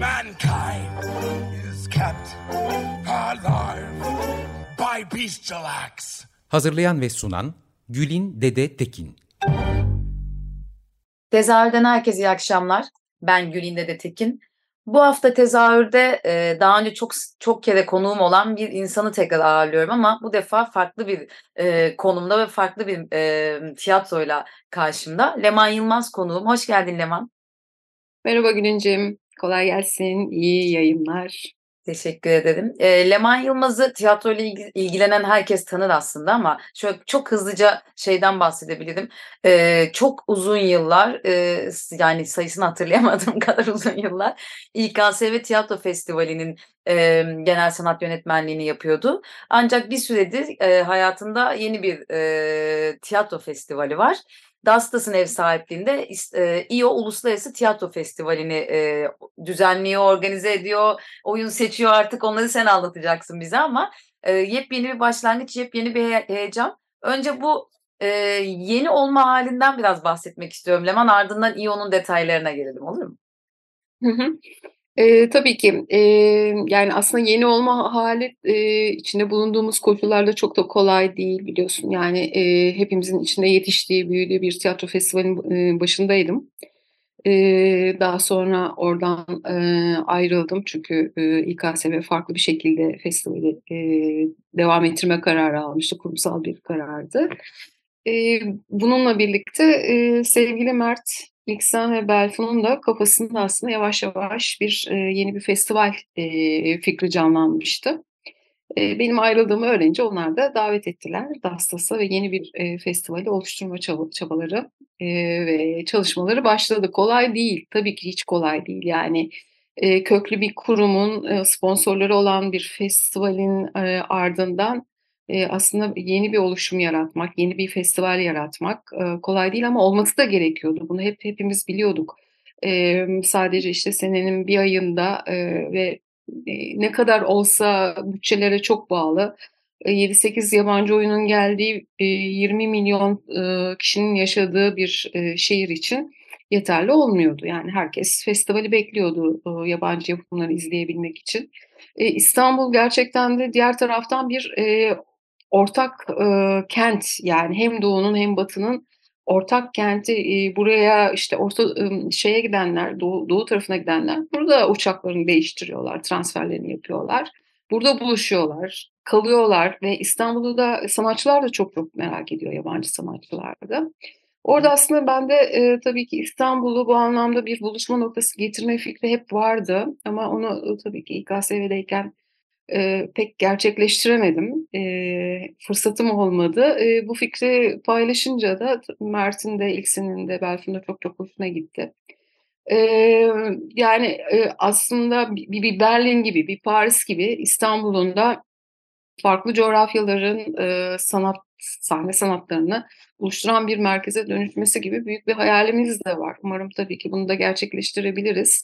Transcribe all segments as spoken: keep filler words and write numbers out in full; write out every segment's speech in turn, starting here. Mankind is kept alive by bestial acts. Hazırlayan ve sunan Gülün Dede Tekin. Tezahürden herkese iyi akşamlar. Ben Gülün Dede Tekin. Bu hafta tezahürde daha önce çok çok kere konuğum olan bir insanı tekrar ağırlıyorum ama bu defa farklı bir konumda ve farklı bir tiyatroyla karşımda. Leman Yılmaz konuğum. Hoş geldin Leman. Merhaba Gülüncüğüm. Kolay gelsin. İyi yayınlar. Teşekkür ederim. E, Leman Yılmaz'ı tiyatroyla ilgi, ilgilenen herkes tanır aslında ama şöyle çok hızlıca şeyden bahsedebilirim. E, çok uzun yıllar e, yani sayısını hatırlayamadığım kadar uzun yıllar İ K S V Tiyatro Festivali'nin e, genel sanat yönetmenliğini yapıyordu. Ancak bir süredir e, hayatında yeni bir e, tiyatro festivali var. Dastas'ın ev sahipliğinde e, İ O Uluslararası Tiyatro Festivali'ni e, düzenliyor, organize ediyor, oyun seçiyor, artık onları sen anlatacaksın bize ama e, yepyeni bir başlangıç, yepyeni bir he- heyecan. Önce bu e, yeni olma halinden biraz bahsetmek istiyorum Leman, ardından İ O'nun detaylarına gelelim, olur mu? Hı hı. E, tabii ki. E, yani aslında yeni olma hali e, içinde bulunduğumuz koşullarda çok da kolay değil biliyorsun. Yani e, hepimizin içinde yetiştiği, büyüdüğü bir tiyatro festivalinin e, başındaydım. E, daha sonra oradan e, ayrıldım. Çünkü e, İ K S V farklı bir şekilde festivali e, devam ettirme kararı almıştı. Kurumsal bir karardı. E, bununla birlikte e, sevgili Mert, İksan ve Belfun'un da kafasında aslında yavaş yavaş bir e, yeni bir festival e, fikri canlanmıştı. E, benim ayrıldığımı öğrenince onlar da davet ettiler Dastas'a ve yeni bir e, festivali oluşturma çab- çabaları e, ve çalışmaları başladı. Kolay değil, tabii ki hiç kolay değil. Yani e, köklü bir kurumun e, sponsorları olan bir festivalin e, ardından e, aslında yeni bir oluşum yaratmak, yeni bir festival yaratmak e, kolay değil ama olması da gerekiyordu. Bunu hep hepimiz biliyorduk. E, sadece işte senenin bir ayında e, ve e, ne kadar olsa bütçelere çok bağlı. E, yedi sekiz yabancı oyunun geldiği e, yirmi milyon e, kişinin yaşadığı bir e, şehir için yeterli olmuyordu. Yani herkes festivali bekliyordu e, yabancı yapımları izleyebilmek için. E, İstanbul gerçekten de diğer taraftan bir e, ortak e, kent, yani hem doğunun hem batının ortak kenti. E, buraya işte orta e, şeye gidenler, doğu, doğu tarafına gidenler burada uçaklarını değiştiriyorlar, transferlerini yapıyorlar. Burada buluşuyorlar, kalıyorlar ve İstanbul'da sanatçılar da çok çok merak ediyor, yabancı sanatçılar da. Orada aslında ben de e, tabii ki İstanbul'u bu anlamda bir buluşma noktası getirme fikri hep vardı ama onu tabii ki İ K S V'deyken E, pek gerçekleştiremedim. E, fırsatım olmadı. E, bu fikri paylaşınca da Mert'in de, İlksin'in de, Belfin'in de çok çok hoşuna gitti. E, yani e, aslında bir, bir Berlin gibi, bir Paris gibi İstanbul'un da farklı coğrafyaların e, sanat, sahne sanatlarını oluşturan bir merkeze dönüşmesi gibi büyük bir hayalimiz de var. Umarım tabii ki bunu da gerçekleştirebiliriz.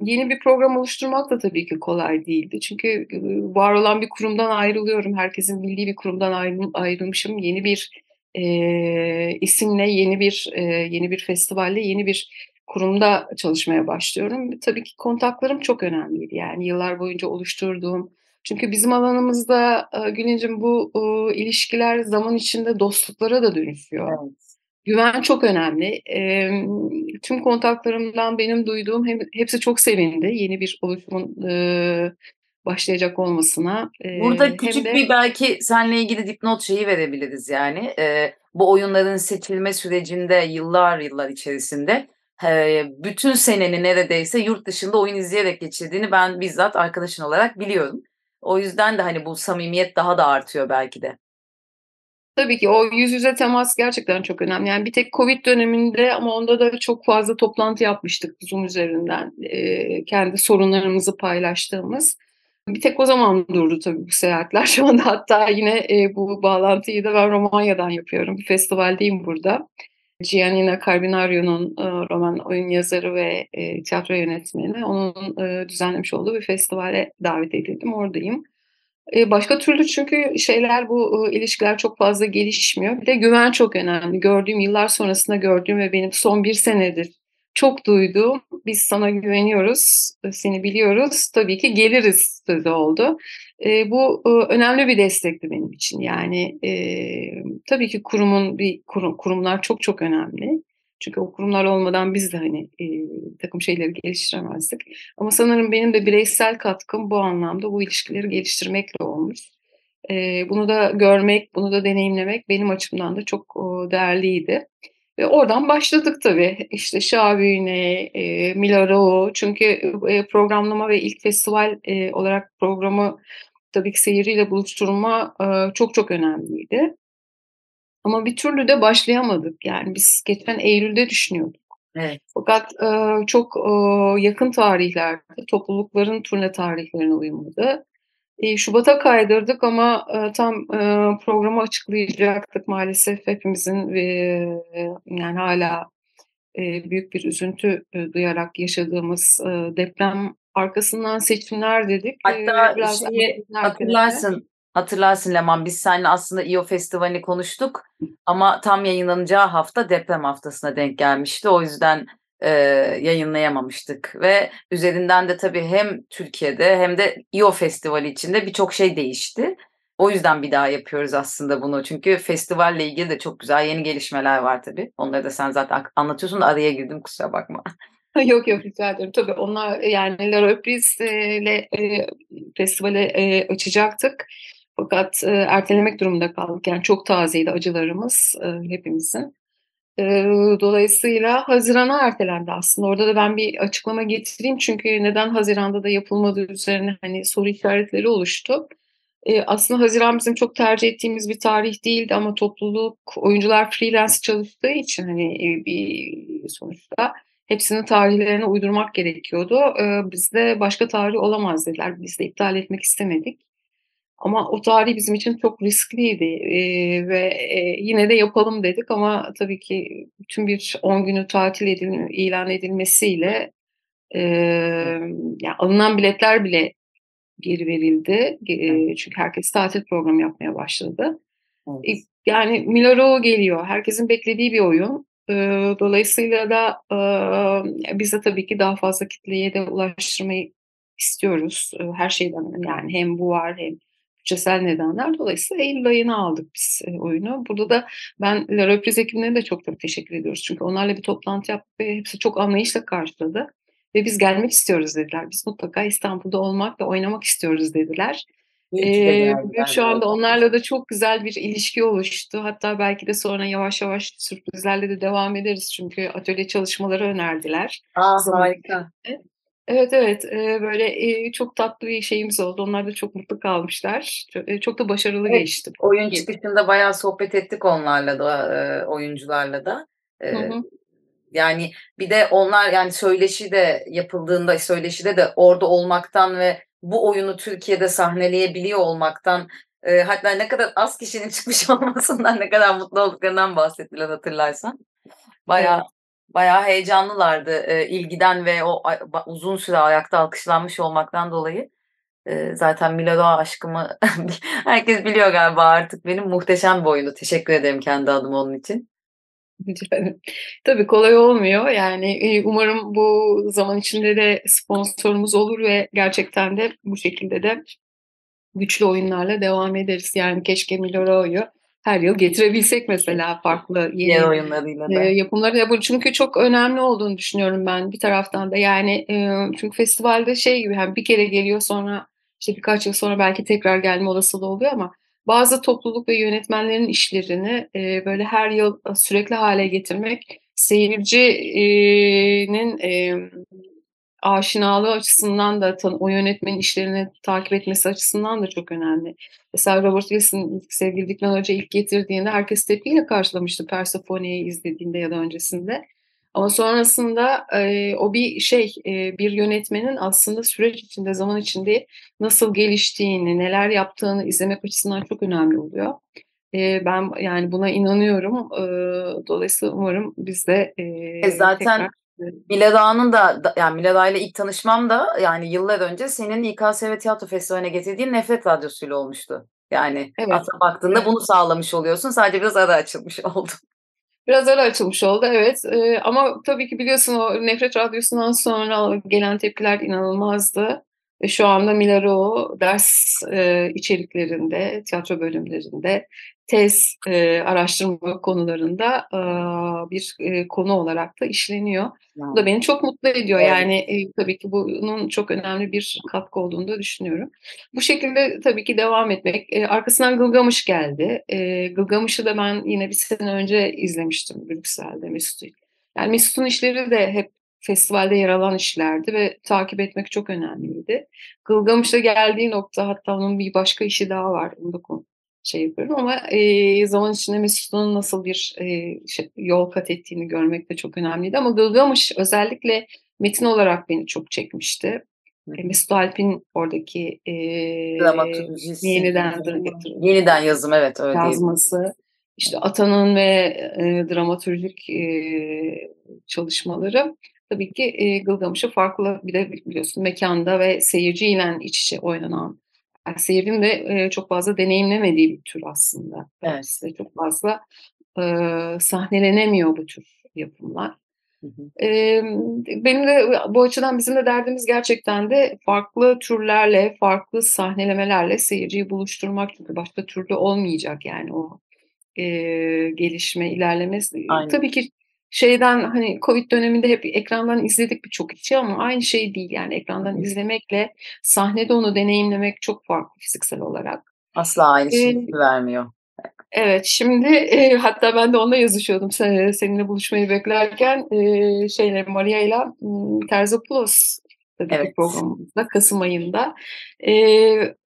Yeni bir program oluşturmak da tabii ki kolay değildi. Çünkü var olan bir kurumdan ayrılıyorum. Herkesin bildiği bir kurumdan ayrılmışım. Yeni bir e, isimle, yeni bir e, yeni bir festivalle, yeni bir kurumda çalışmaya başlıyorum. Tabii ki kontaklarım çok önemliydi. Yani yıllar boyunca oluşturduğum. Çünkü bizim alanımızda Gülincim bu e, ilişkiler zaman içinde dostluklara da dönüşüyor. Evet. Güven çok önemli. E, tüm kontaklarımdan benim duyduğum hem, hepsi çok sevindi. Yeni bir oluşumun e, başlayacak olmasına. E, Burada küçük de bir belki seninle ilgili dipnot şeyi verebiliriz yani. E, bu oyunların seçilme sürecinde yıllar yıllar içerisinde e, bütün seneni neredeyse yurt dışında oyun izleyerek geçirdiğini ben bizzat arkadaşın olarak biliyorum. O yüzden de hani bu samimiyet daha da artıyor belki de. Tabii ki o yüz yüze temas gerçekten çok önemli. Yani bir tek Covid döneminde, ama onda da çok fazla toplantı yapmıştık Zoom üzerinden. E, kendi sorunlarımızı paylaştığımız. Bir tek o zaman durdu tabii bu seyahatler. Şu anda hatta yine e, bu bağlantıyı da ben Romanya'dan yapıyorum. Bir festivaldeyim burada. Gianina Cărbunariu'nun e, roman oyun yazarı ve e, tiyatro yönetmeni. Onun e, düzenlemiş olduğu bir festivale davet edildim. Oradayım. Başka türlü çünkü şeyler, bu ilişkiler çok fazla gelişmiyor. Bir de güven çok önemli. Gördüğüm, yıllar sonrasında gördüğüm ve benim son bir senedir çok duyduğum "biz sana güveniyoruz, seni biliyoruz, tabii ki geliriz" sözü oldu. Bu önemli bir destekti benim için. Yani tabii ki kurumun bir kurum, kurumlar çok çok önemli. Çünkü o kurumlar olmadan biz de hani e, takım şeyleri geliştiremezdik. Ama sanırım benim de bireysel katkım bu anlamda bu ilişkileri geliştirmekle olmuş. E, bunu da görmek, bunu da deneyimlemek benim açımdan da çok o, değerliydi. Ve oradan başladık tabii. İşte Schaubühne, e, Milo Rau. Çünkü e, programlama ve ilk festival e, olarak programı tabii ki seyiriyle buluşturma e, çok çok önemliydi. Ama bir türlü de başlayamadık. Yani biz geçen Eylül'de düşünüyorduk. Evet. Fakat e, çok e, yakın tarihlerde toplulukların turne tarihlerine uymadı. E, Şubat'a kaydırdık ama e, tam e, programı açıklayacaktık maalesef. Hepimizin e, yani hala e, büyük bir üzüntü e, duyarak yaşadığımız e, deprem arkasından seçimler dedik. Hatta e, biraz şeyi hatırlarsın. Hatırlarsın Leman, biz seninle aslında İ O Festivali'ni konuştuk ama tam yayınlanacağı hafta deprem haftasına denk gelmişti. O yüzden e, yayınlayamamıştık ve üzerinden de tabii hem Türkiye'de hem de İ O Festivali içinde birçok şey değişti. O yüzden bir daha yapıyoruz aslında bunu, çünkü festivalle ilgili de çok güzel yeni gelişmeler var tabii. Onları da sen zaten anlatıyorsun, araya girdim, kusura bakma. Yok yok, rica ederim. Tabii onlar, yani La Reprise ile e, festivali e, açacaktık. Fakat e, ertelemek durumunda kaldık. Yani çok tazeydi acılarımız e, hepimizin. E, dolayısıyla Haziran'a ertelendi aslında. Orada da ben bir açıklama getireyim. Çünkü neden Haziran'da da yapılmadığı üzerine hani soru işaretleri oluştu. E, aslında Haziran bizim çok tercih ettiğimiz bir tarih değildi ama topluluk, oyuncular freelance çalıştığı için hani e, bir sonuçta hepsinin tarihlerine uydurmak gerekiyordu. E, bizde başka tarih olamaz dediler. Biz de iptal etmek istemedik. Ama o tarih bizim için çok riskliydi ee, ve e, yine de yapalım dedik ama tabii ki bütün bir on günü tatil edil- ilan edilmesiyle e, yani alınan biletler bile geri verildi. E, çünkü herkes tatil programı yapmaya başladı. Evet. E, yani Milo Rau geliyor. Herkesin beklediği bir oyun. E, dolayısıyla da e, biz de tabii ki daha fazla kitleye de ulaştırmayı istiyoruz. E, her şeyden, yani hem bu var hem bütçesel nedenler. Dolayısıyla Eylül ayına aldık biz oyunu. Burada da ben La Reprise ekibine de çok çok teşekkür ediyoruz. Çünkü onlarla bir toplantı yaptık ve hepsi çok anlayışla karşıladı. Ve biz gelmek istiyoruz dediler. Biz mutlaka İstanbul'da olmak ve oynamak istiyoruz dediler. Ee, şu anda onlarla da çok güzel bir ilişki oluştu. Hatta belki de sonra yavaş yavaş sürprizlerle de devam ederiz. Çünkü atölye çalışmaları önerdiler. Aa, harika. Evet evet böyle çok tatlı bir şeyimiz oldu. Onlar da çok mutlu kalmışlar. Çok da başarılı evet, geçti. Oyun çıkışında bayağı sohbet ettik onlarla da, oyuncularla da. Hı hı. Yani bir de onlar, yani söyleşi de yapıldığında, söyleşide de orada olmaktan ve bu oyunu Türkiye'de sahneleyebiliyor olmaktan, hatta ne kadar az kişinin çıkmış olmasından ne kadar mutlu olduklarından bahsettiler, hatırlarsan. Bayağı evet. Bayağı heyecanlılardı e, ilgiden ve o a, uzun süre ayakta alkışlanmış olmaktan dolayı. E, zaten Milo Rau aşkımı herkes biliyor galiba artık. Benim muhteşem bir oyunu. Teşekkür ederim kendi adıma onun için. Tabii kolay olmuyor. Yani umarım bu zaman içinde de sponsorumuz olur ve gerçekten de bu şekilde de güçlü oyunlarla devam ederiz. Yani keşke Milo Rau'yu her yıl getirebilsek mesela, farklı yeni oyunlarıyla da. E, yapımları da. Çünkü çok önemli olduğunu düşünüyorum ben bir taraftan da. Yani e, çünkü festivalde şey gibi, yani bir kere geliyor, sonra işte birkaç yıl sonra belki tekrar gelme olasılığı oluyor ama bazı topluluk ve yönetmenlerin işlerini e, böyle her yıl sürekli hale getirmek seyircinin e, aşinalığı açısından da, o yönetmenin işlerini takip etmesi açısından da çok önemli. Mesela Robert Wilson, sevgili Dikman Hoca ilk getirdiğinde herkes tepkiyle karşılamıştı Persephone'yi izlediğinde ya da öncesinde. Ama sonrasında e, o bir şey, e, bir yönetmenin aslında süreç içinde, zaman içinde nasıl geliştiğini, neler yaptığını izlemek açısından çok önemli oluyor. E, ben yani buna inanıyorum. E, dolayısıyla umarım biz de e, e zaten tekrar... Miladağ'ın da, yani Miladağ'yla ilk tanışmam da yani yıllar önce senin İ K S V Tiyatro Festivali'ne getirdiğin Nefret Radyosu'yla olmuştu. Yani evet. Aslında baktığında evet. Bunu sağlamış oluyorsun. Sadece biraz ara açılmış oldu. Biraz ara açılmış oldu evet. Ee, ama tabii ki biliyorsun o Nefret Radyosu'ndan sonra gelen tepkiler inanılmazdı. Ve şu anda Milo Rau ders e, içeriklerinde, tiyatro bölümlerinde, tez e, araştırma konularında e, bir e, konu olarak da işleniyor. Yani. Bu da beni çok mutlu ediyor. Evet. Yani e, tabii ki bunun çok önemli bir katkı olduğunu da düşünüyorum. Bu şekilde tabii ki devam etmek. E, arkasından Gılgamış geldi. E, Gılgamış'ı da ben yine bir sene önce izlemiştim Brüksel'de Mesut'u. Yani Mesut'un işleri de hep festivalde yer alan işlerdi ve takip etmek çok önemliydi. Gılgamış'ta geldiği nokta, hatta onun bir başka işi daha var. Onu da konu şey yapıyorum ama e, zaman içinde Mesut'un nasıl bir e, şey, yol kat ettiğini görmek de çok önemliydi. Ama Gılgamış özellikle metin olarak beni çok çekmişti. E, Mesut Alp'in oradaki e, yeniden, yeniden yazım evet öyle yazması. Diyeyim. İşte Atan'ın ve e, dramatürjik e, çalışmaları. Tabii ki e, Gılgamış'ı farklı bir de biliyorsun mekanda ve seyirciyle iç içe oynanan. Yani seyircinin de e, çok fazla deneyimlemediği bir tür aslında. Evet. İşte çok fazla e, sahnelenemiyor bu tür yapımlar. Hı hı. E, benim de bu açıdan bizim de derdimiz gerçekten de farklı türlerle, farklı sahnelemelerle seyirciyi buluşturmak. Çünkü başka türlü olmayacak yani o e, gelişme, ilerleme. Aynen. Tabii ki şeyden hani Covid döneminde hep ekrandan izledik birçok işi ama aynı şey değil yani ekrandan izlemekle sahnede onu deneyimlemek çok farklı fiziksel olarak. Asla aynı şey ee, vermiyor. Evet şimdi e, hatta ben de onunla yazışıyordum sen, seninle buluşmayı beklerken e, şeyle Maria ile Terzo Plus evet. Programımızda Kasım ayında. E,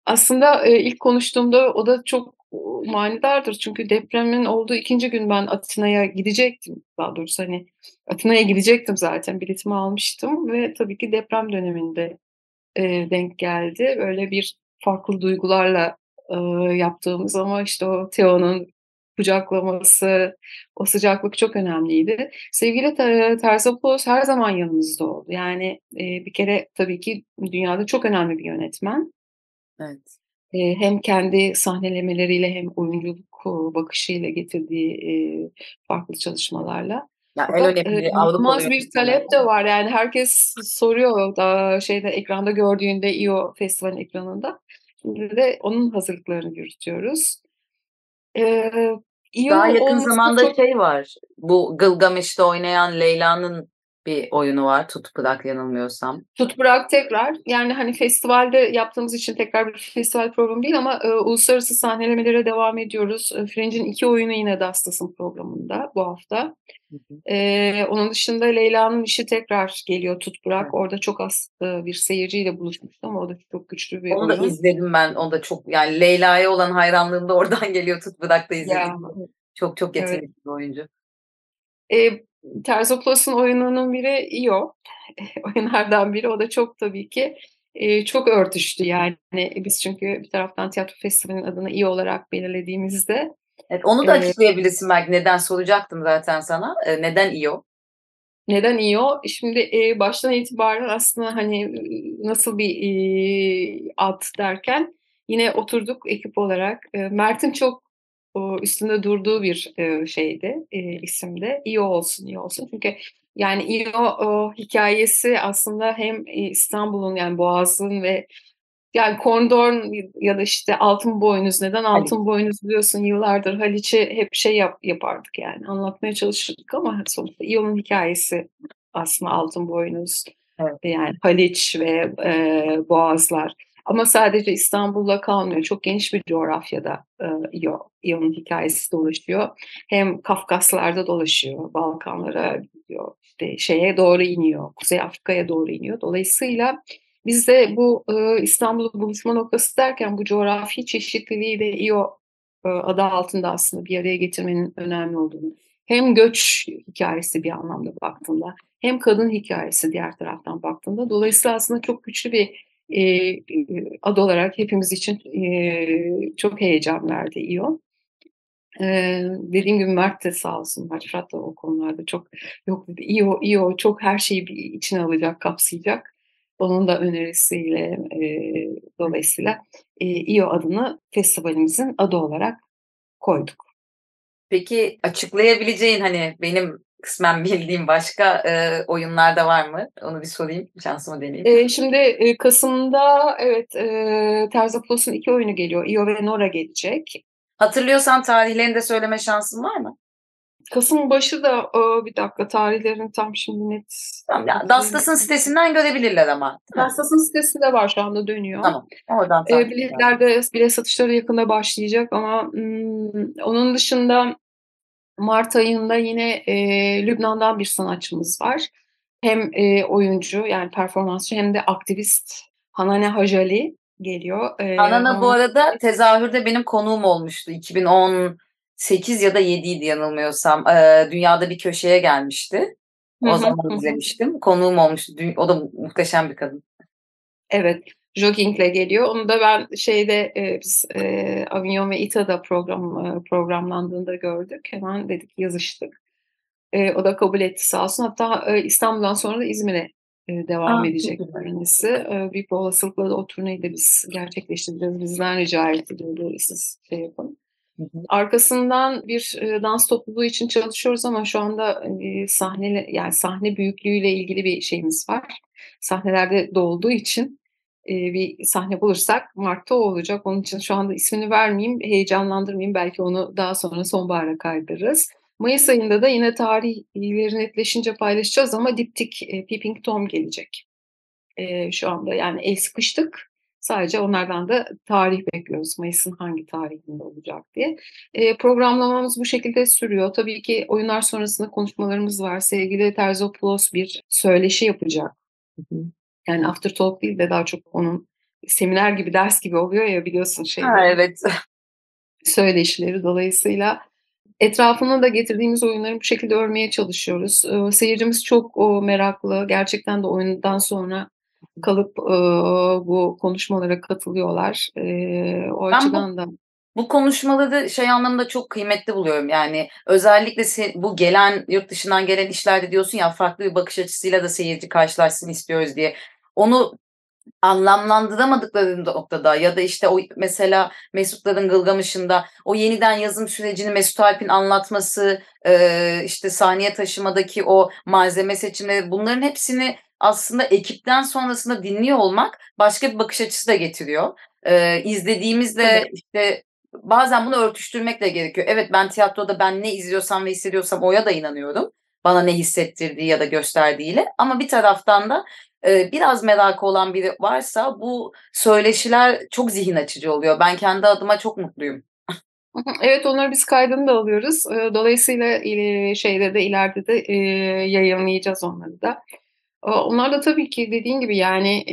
aslında e, ilk konuştuğumda o da çok manidardır. Çünkü depremin olduğu ikinci gün ben Atina'ya gidecektim. Daha doğrusu hani Atina'ya gidecektim zaten. Biletimi almıştım ve tabii ki deprem döneminde e, denk geldi. Böyle bir farklı duygularla e, yaptığımız ama işte o Theo'nun kucaklaması, o sıcaklık çok önemliydi. Sevgili Terzopoulos her zaman yanımızda oldu. Yani e, bir kere tabii ki dünyada çok önemli bir yönetmen. Evet. Hem kendi sahnelemeleriyle hem oyunculuk bakışıyla getirdiği farklı çalışmalarla. Yani en önemli Avrupa'da bir talep de var yani herkes soruyor da şeyde ekranda gördüğünde İ O festivalin ekranında. Şimdi de onun hazırlıklarını yürütüyoruz. Ee, İ O daha yakın zamanda çok... şey var. Bu Gılgamış'ta oynayan Leyla'nın bir oyunu var. Tut Bırak yanılmıyorsam. Tut Bırak tekrar. Yani hani festivalde yaptığımız için tekrar bir festival programı değil ama e, uluslararası sahnelemelere devam ediyoruz. E, Fringe'in iki oyunu yine Dastas'ın programında bu hafta. Hı hı. E, onun dışında Leyla'nın işi tekrar geliyor Tut Bırak. Hı. Orada çok az bir seyirciyle buluşmuştu ama o da çok güçlü bir oyun. Onu da izledim ben. O da çok yani Leyla'ya olan hayranlığım da oradan geliyor. Tut Bırak'ta izledim. Ya. Çok çok yetenekli evet. Bir oyuncu. Evet. Terzopoulos'un oyununun biri İ O oyunlardan biri. O da çok tabii ki e, çok örtüştü yani. Biz çünkü bir taraftan tiyatro festivalinin adını İ O olarak belirlediğimizde. Evet, onu da açıklayabilirsin belki. Neden soracaktım zaten sana. E, neden İ O? Neden İ O? Şimdi e, baştan itibaren aslında hani nasıl bir e, ad derken yine oturduk ekip olarak. E, Mert'in çok üstünde durduğu bir şeydi isimde. İyi olsun, iyi olsun. Çünkü yani İ O hikayesi aslında hem İstanbul'un yani Boğaz'ın ve yani Kondorn ya da işte Altınboynuz. Neden Altınboynuz biliyorsun yıllardır Haliç'i hep şey yap, yapardık yani anlatmaya çalışırdık ama sonuçta İ O'nun hikayesi aslında Altınboynuz. Evet. Yani Haliç ve e, Boğazlar. Ama sadece İstanbul'la kalmıyor. Çok geniş bir coğrafyada İO, İO'nun hikayesi dolaşıyor. Hem Kafkaslar'da dolaşıyor, Balkanlara gidiyor, işte şeye doğru iniyor, Kuzey Afrika'ya doğru iniyor. Dolayısıyla biz de bu İstanbul'un buluşma noktası derken bu coğrafi çeşitliliği de İO adı altında aslında bir araya getirmenin önemli olduğunu, hem göç hikayesi bir anlamda baktığında, hem kadın hikayesi diğer taraftan baktığında, dolayısıyla aslında çok güçlü bir E, ad olarak hepimiz için e, çok heyecan verdi İO. E, dediğim gibi Mert de sağ olsun, Haşrat da o konularda çok yok dedi. İO, İO çok her şeyi içine alacak, kapsayacak. Onun da önerisiyle e, dolayısıyla e, İO adını festivalimizin adı olarak koyduk. Peki açıklayabileceğin, hani benim kısmen bildiğim başka e, oyunlar da var mı? Onu bir sorayım, şansımı deneyeyim. E, şimdi e, Kasım'da evet e, Terzopoulos'un iki oyunu geliyor. İO ve Nora gelecek. Hatırlıyorsan tarihlerini de söyleme şansın var mı? Kasım başı da o, bir dakika tarihlerini tam şimdi net. Tamam, ya, Dastas'ın sitesinden görebilirler ama. Dastas'ın sitesi de var, şu anda dönüyor. Tamam. Oradan e, biletlerde bilet satışları yakında başlayacak ama mm, onun dışında Mart ayında yine e, Lübnan'dan bir sanatçımız var. Hem e, oyuncu yani performansçı hem de aktivist Hanane Hajj Ali geliyor. E, Hanane on... bu arada tezahürde benim konuğum olmuştu. iki bin on sekiz ya da yediydi yanılmıyorsam. E, dünyada bir köşeye gelmişti. O hı-hı, zaman izlemiştim. Konuğum olmuştu. O da muhteşem bir kadın. Evet. Jokingle geliyor. Onu da ben şeyde e, biz e, Avignon ve İta'da program e, programlandığında gördük. Hemen dedik, yazıştık. E, o da kabul etti sağ olsun. Hatta e, İstanbul'dan sonra da İzmir'e e, devam Aa, edecek öğrencisi. E, büyük bir olasılıkla da o turneyi de biz gerçekleştireceğiz. Bizden rica ediliyordu. Siz şey yapın. Hı hı. Arkasından bir e, dans topluluğu için çalışıyoruz ama şu anda e, sahne yani sahne büyüklüğüyle ilgili bir şeyimiz var. Sahnelerde dolduğu için bir sahne bulursak Mart'ta o olacak. Onun için şu anda ismini vermeyeyim, heyecanlandırmayayım. Belki onu daha sonra sonbahara kaydırırız. Mayıs ayında da yine tarihleri netleşince paylaşacağız ama diptik e, Peeping Tom gelecek. E, şu anda yani el sıkıştık. Sadece onlardan da tarih bekliyoruz. Mayıs'ın hangi tarihinde olacak diye. E, programlamamız bu şekilde sürüyor. Tabii ki oyunlar sonrasında konuşmalarımız var. Sevgili Terzopoulos bir söyleşi yapacak. Hı hı. Yani after talk değil de daha çok onun seminer gibi, ders gibi oluyor ya biliyorsun şeyleri. Ha, evet. Söyleşileri dolayısıyla etrafına da getirdiğimiz oyunları bu şekilde örmeye çalışıyoruz. Ee, seyircimiz çok o, meraklı. Gerçekten de oyundan sonra kalıp e, bu konuşmalara katılıyorlar. E, o ben açıdan bu, da. Bu konuşmaları şey anlamında çok kıymetli buluyorum. Yani özellikle se- bu gelen, yurt dışından gelen işlerde diyorsun ya, farklı bir bakış açısıyla da seyirci karşılaşsın istiyoruz diye. Onu anlamlandıramadıkları noktada ya da işte o mesela Mesutların Gılgamış'ında o yeniden yazım sürecini Mesut Alp'in anlatması, e, işte sahneye taşımadaki o malzeme seçimleri, bunların hepsini aslında ekipten sonrasında dinliyor olmak başka bir bakış açısı da getiriyor. E, izlediğimizde işte bazen bunu örtüştürmek de gerekiyor. Evet, ben tiyatroda ben ne izliyorsam ve hissediyorsam oya da inanıyorum. Bana ne hissettirdiği ya da gösterdiğiyle. Ama bir taraftan da biraz merakı olan biri varsa bu söyleşiler çok zihin açıcı oluyor. Ben kendi adıma çok mutluyum. Evet, onları biz kaydını da alıyoruz. Dolayısıyla şeyde de ileride de yayınlayacağız onları da. Onlar da tabii ki dediğin gibi yani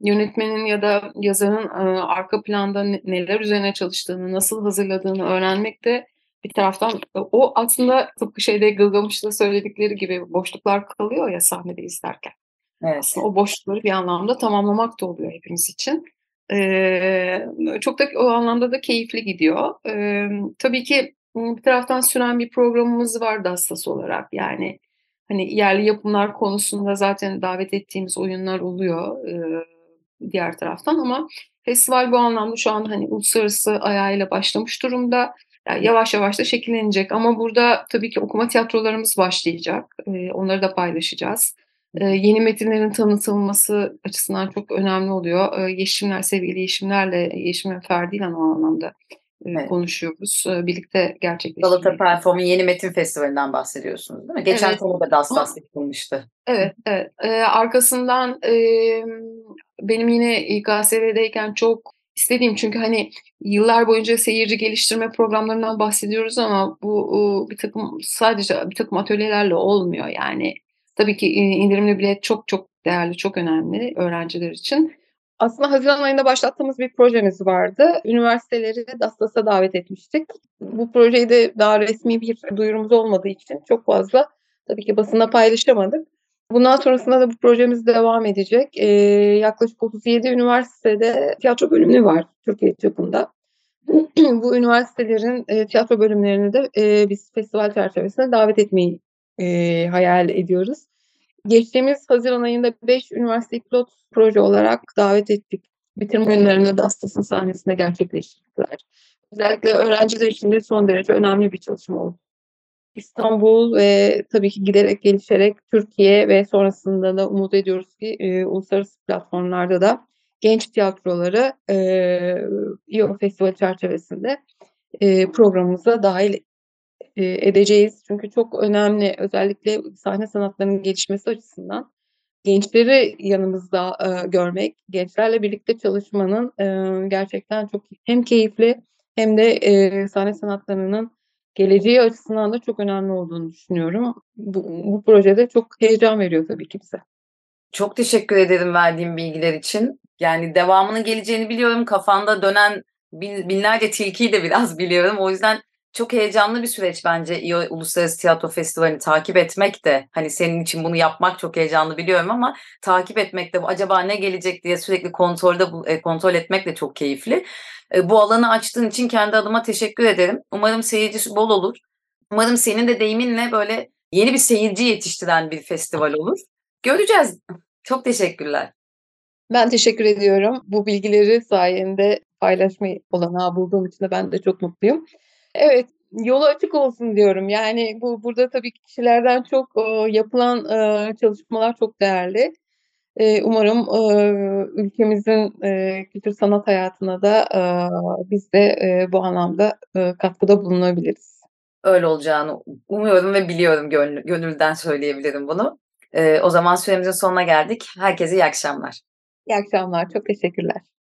yönetmenin ya da yazarın arka planda neler üzerine çalıştığını, nasıl hazırladığını öğrenmek de bir taraftan o aslında tıpkı şeyde Gılgamış'ta söyledikleri gibi boşluklar kalıyor ya sahnede izlerken. Evet. Aslında o boşlukları bir anlamda tamamlamak da oluyor hepimiz için. Ee, çok da o anlamda da keyifli gidiyor. Ee, tabii ki bir taraftan süren bir programımız var Dastas olarak. Yani hani yerli yapımlar konusunda zaten davet ettiğimiz oyunlar oluyor e, diğer taraftan ama festival bu anlamda şu an hani uluslararası ayağıyla başlamış durumda. Yani yavaş yavaş da şekillenecek ama burada tabii ki okuma tiyatrolarımız başlayacak. Ee, onları da paylaşacağız. Ee, yeni metinlerin tanıtılması açısından çok önemli oluyor. Ee, Yeşimler, sevgili Yeşimlerle, Yeşim Efendi ile o anlamda e, evet. konuşuyoruz. Ee, birlikte gerçekleştirdik. Galata Perform'un yeni metin festivalinden bahsediyorsunuz değil mi? Geçen evet. sene de Dastas yapılmıştı. Evet, evet. Ee, arkasından e, benim yine İ K S V'deyken çok istediğim, çünkü hani yıllar boyunca seyirci geliştirme programlarından bahsediyoruz ama bu bir takım sadece bir takım atölyelerle olmuyor yani. Tabii ki indirimli bilet çok çok değerli, çok önemli öğrenciler için. Aslında Haziran ayında başlattığımız bir projemiz vardı. Üniversiteleri Dastas'a davet etmiştik. Bu projeyi de daha resmi bir duyurumuz olmadığı için çok fazla tabii ki basına paylaşamadık. Bundan sonrasında da bu projemiz devam edecek. Ee, yaklaşık otuz yedi üniversitede tiyatro bölümü var Türkiye çapında. Bu üniversitelerin e, tiyatro bölümlerini de e, biz festival çerçevesinde davet etmeyi e, hayal ediyoruz. Geçtiğimiz Haziran ayında beş üniversite pilot proje olarak davet ettik. Bitirme günlerinde Dastas'ın sahnesinde gerçekleştirdiler. Özellikle öğrenciler için de son derece önemli bir çalışma oldu. İstanbul ve tabii ki giderek gelişerek Türkiye ve sonrasında da umut ediyoruz ki e, uluslararası platformlarda da genç tiyatroları İ O e, Festivali çerçevesinde e, programımıza dahil e, edeceğiz. Çünkü çok önemli, özellikle sahne sanatlarının gelişmesi açısından gençleri yanımızda e, görmek, gençlerle birlikte çalışmanın e, gerçekten çok hem keyifli hem de e, sahne sanatlarının geleceği açısından da çok önemli olduğunu düşünüyorum. Bu, bu projede çok heyecan veriyor tabii ki bize. Çok teşekkür ederim verdiğim bilgiler için. Yani devamının geleceğini biliyorum. Kafanda dönen bin, binlerce tilkiyi de biraz biliyorum. O yüzden çok heyecanlı bir süreç bence İ O Uluslararası Tiyatro Festivali'ni takip etmek de. Hani senin için bunu yapmak çok heyecanlı biliyorum ama takip etmek de, acaba ne gelecek diye sürekli kontrolde kontrol etmek de çok keyifli. Bu alanı açtığın için kendi adıma teşekkür ederim. Umarım seyircisi bol olur. Umarım senin de deyiminle böyle yeni bir seyirci yetiştiren bir festival olur. Göreceğiz. Çok teşekkürler. Ben teşekkür ediyorum. Bu bilgileri sayende paylaşmayı olanağı bulduğum için de ben de çok mutluyum. Evet, yolu açık olsun diyorum. Yani bu burada tabii ki kişilerden çok o, yapılan o, çalışmalar çok değerli. E, umarım o, ülkemizin e, kültür sanat hayatına da o, biz de e, bu anlamda e, katkıda bulunabiliriz. Öyle olacağını umuyorum ve biliyorum, gönl- gönülden söyleyebilirim bunu. E, o zaman süremizin sonuna geldik. Herkese iyi akşamlar. İyi akşamlar, çok teşekkürler.